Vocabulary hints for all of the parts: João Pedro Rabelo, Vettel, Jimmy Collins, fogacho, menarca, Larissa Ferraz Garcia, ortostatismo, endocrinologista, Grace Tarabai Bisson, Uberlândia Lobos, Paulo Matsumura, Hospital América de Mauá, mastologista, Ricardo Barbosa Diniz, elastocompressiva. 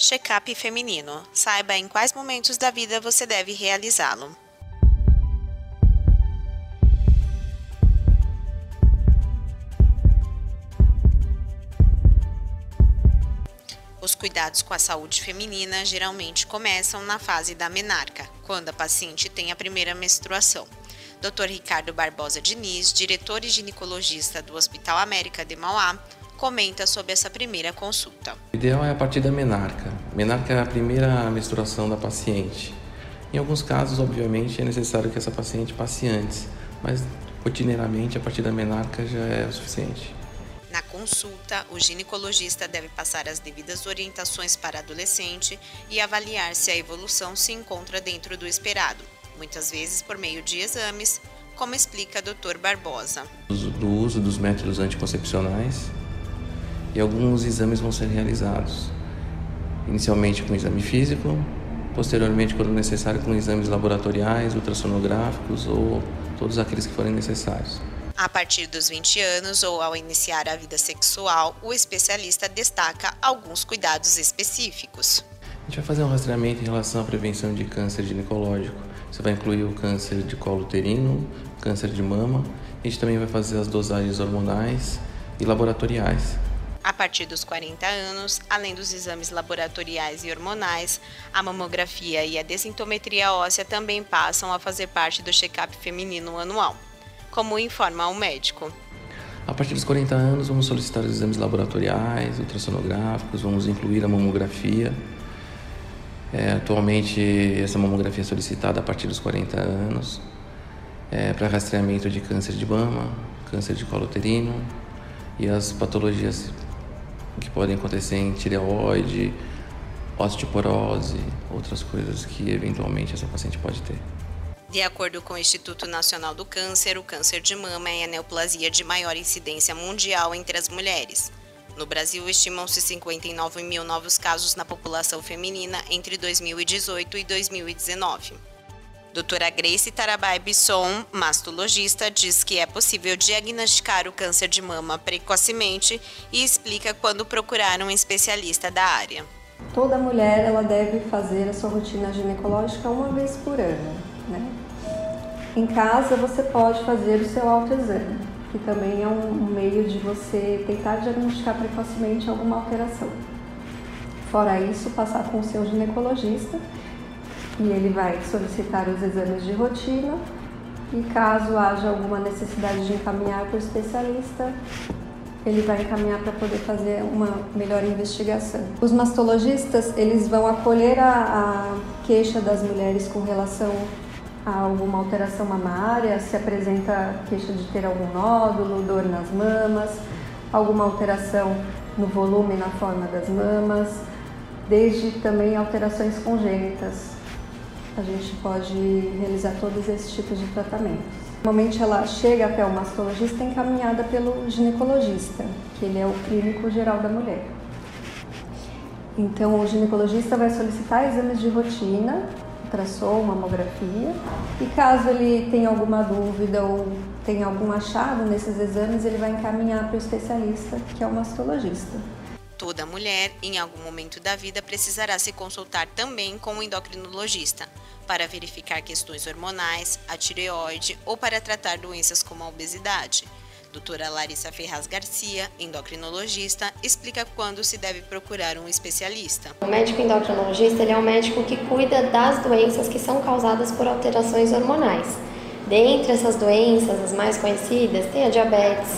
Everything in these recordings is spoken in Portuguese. check-up feminino. Saiba em quais momentos da vida você deve realizá-lo. Os cuidados com a saúde feminina geralmente começam na fase da menarca, quando a paciente tem a primeira menstruação. Dr. Ricardo Barbosa Diniz, diretor e ginecologista do Hospital América de Mauá, comenta sobre essa primeira consulta. O ideal é a partir da menarca. Menarca é a primeira menstruação da paciente. Em alguns casos, obviamente, é necessário que essa paciente passe antes, mas rotineiramente a partir da menarca já é o suficiente. Na consulta, o ginecologista deve passar as devidas orientações para a adolescente e avaliar se a evolução se encontra dentro do esperado, muitas vezes por meio de exames, como explica Dr. Barbosa. Do uso dos métodos anticoncepcionais e alguns exames vão ser realizados, inicialmente com exame físico, posteriormente, quando necessário, com exames laboratoriais, ultrassonográficos ou todos aqueles que forem necessários. A partir dos 20 anos ou ao iniciar a vida sexual, o especialista destaca alguns cuidados específicos. A gente vai fazer um rastreamento em relação à prevenção de câncer ginecológico. Você vai incluir o câncer de colo uterino, câncer de mama. A gente também vai fazer as dosagens hormonais e laboratoriais. A partir dos 40 anos, além dos exames laboratoriais e hormonais, a mamografia e a densitometria óssea também passam a fazer parte do check-up feminino anual, como informa o médico. A partir dos 40 anos, vamos solicitar os exames laboratoriais, ultrassonográficos, vamos incluir a mamografia. Atualmente, essa mamografia é solicitada a partir dos 40 anos para rastreamento de câncer de mama, câncer de colo uterino e as patologias que podem acontecer em tireoide, osteoporose, outras coisas que eventualmente essa paciente pode ter. De acordo com o Instituto Nacional do Câncer, o câncer de mama é a neoplasia de maior incidência mundial entre as mulheres. No Brasil, estimam-se 59 mil novos casos na população feminina entre 2018 e 2019. Doutora Grace Tarabai Bisson, mastologista, diz que é possível diagnosticar o câncer de mama precocemente e explica quando procurar um especialista da área. Toda mulher ela deve fazer a sua rotina ginecológica uma vez por ano, né? Em casa você pode fazer o seu autoexame, que também é um meio de você tentar diagnosticar precocemente alguma alteração. Fora isso, passar com o seu ginecologista e ele vai solicitar os exames de rotina e caso haja alguma necessidade de encaminhar para o especialista, ele vai encaminhar para poder fazer uma melhor investigação. Os mastologistas, eles vão acolher a queixa das mulheres com relação alguma alteração mamária, se apresenta queixa de ter algum nódulo, dor nas mamas, alguma alteração no volume e na forma das mamas, desde também alterações congênitas. A gente pode realizar todos esses tipos de tratamentos. Normalmente ela chega até o mastologista encaminhada pelo ginecologista, que ele é o clínico geral da mulher. Então o ginecologista vai solicitar exames de rotina, ultrassom, mamografia, e caso ele tenha alguma dúvida ou tenha algum achado nesses exames, ele vai encaminhar para o especialista, que é o mastologista. Toda mulher, em algum momento da vida, precisará se consultar também com o endocrinologista para verificar questões hormonais, a tireoide ou para tratar doenças como a obesidade. Doutora Larissa Ferraz Garcia, endocrinologista, explica quando se deve procurar um especialista. O médico endocrinologista ele é um médico que cuida das doenças que são causadas por alterações hormonais. Dentre essas doenças, as mais conhecidas, tem a diabetes,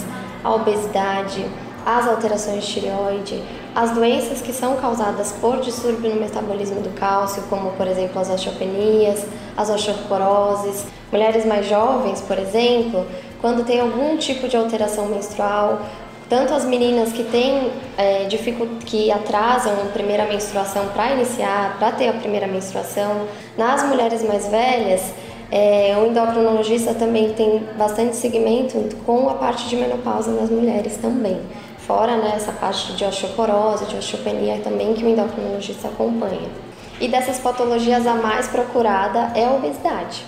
a obesidade, as alterações de tireoide, as doenças que são causadas por distúrbio no metabolismo do cálcio, como, por exemplo, as osteopenias, as osteoporoses. Mulheres mais jovens, por exemplo, quando tem algum tipo de alteração menstrual, tanto as meninas que têm que atrasam a primeira menstruação para iniciar, para ter a primeira menstruação, nas mulheres mais velhas, o endocrinologista também tem bastante segmento com a parte de menopausa nas mulheres também. Fora essa parte de osteoporose, de osteopenia também que o endocrinologista acompanha. E dessas patologias a mais procurada é a obesidade.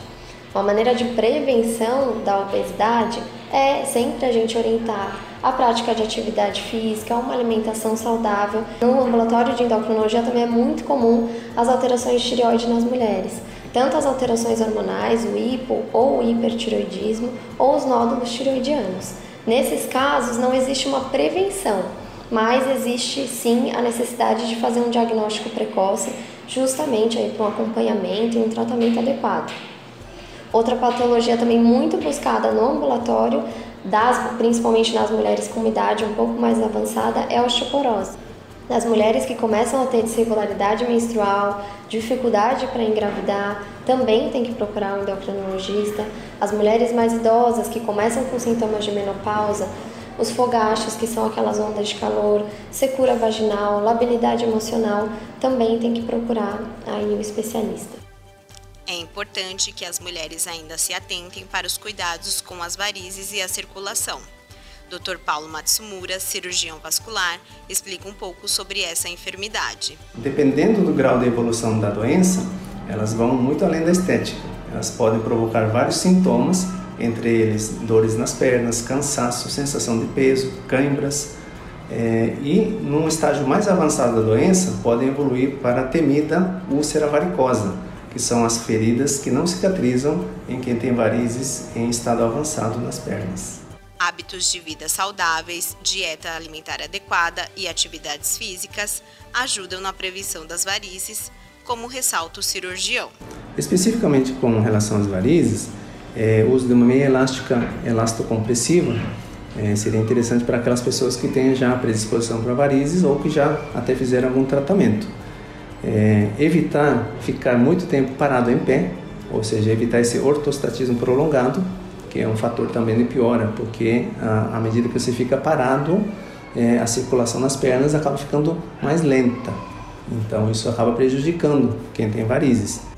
Uma maneira de prevenção da obesidade é sempre a gente orientar a prática de atividade física, uma alimentação saudável. No ambulatório de endocrinologia também é muito comum as alterações de tireoide nas mulheres, tanto as alterações hormonais, o hipo ou o hipertireoidismo ou os nódulos tireoidianos. Nesses casos não existe uma prevenção, mas existe sim a necessidade de fazer um diagnóstico precoce, justamente aí para um acompanhamento e um tratamento adequado. Outra patologia também muito buscada no ambulatório, principalmente nas mulheres com idade um pouco mais avançada, é a osteoporose. Nas mulheres que começam a ter desregularidade menstrual, dificuldade para engravidar, também tem que procurar um endocrinologista. As mulheres mais idosas que começam com sintomas de menopausa, os fogachos, que são aquelas ondas de calor, secura vaginal, labilidade emocional, também tem que procurar aí um especialista. É importante que as mulheres ainda se atentem para os cuidados com as varizes e a circulação. Dr. Paulo Matsumura, cirurgião vascular, explica um pouco sobre essa enfermidade. Dependendo do grau de evolução da doença, elas vão muito além da estética. Elas podem provocar vários sintomas, entre eles dores nas pernas, cansaço, sensação de peso, câimbras. E num estágio mais avançado da doença, podem evoluir para a temida úlcera varicosa, que são as feridas que não cicatrizam em quem tem varizes em estado avançado nas pernas. Hábitos de vida saudáveis, dieta alimentar adequada e atividades físicas ajudam na prevenção das varizes, como ressalta o cirurgião. Especificamente com relação às varizes, o uso de uma meia elástica elastocompressiva seria interessante para aquelas pessoas que têm já predisposição para varizes ou que já até fizeram algum tratamento. Evitar ficar muito tempo parado em pé, ou seja, evitar esse ortostatismo prolongado, que é um fator também de piora, porque à medida que você fica parado, a circulação nas pernas acaba ficando mais lenta. Então isso acaba prejudicando quem tem varizes.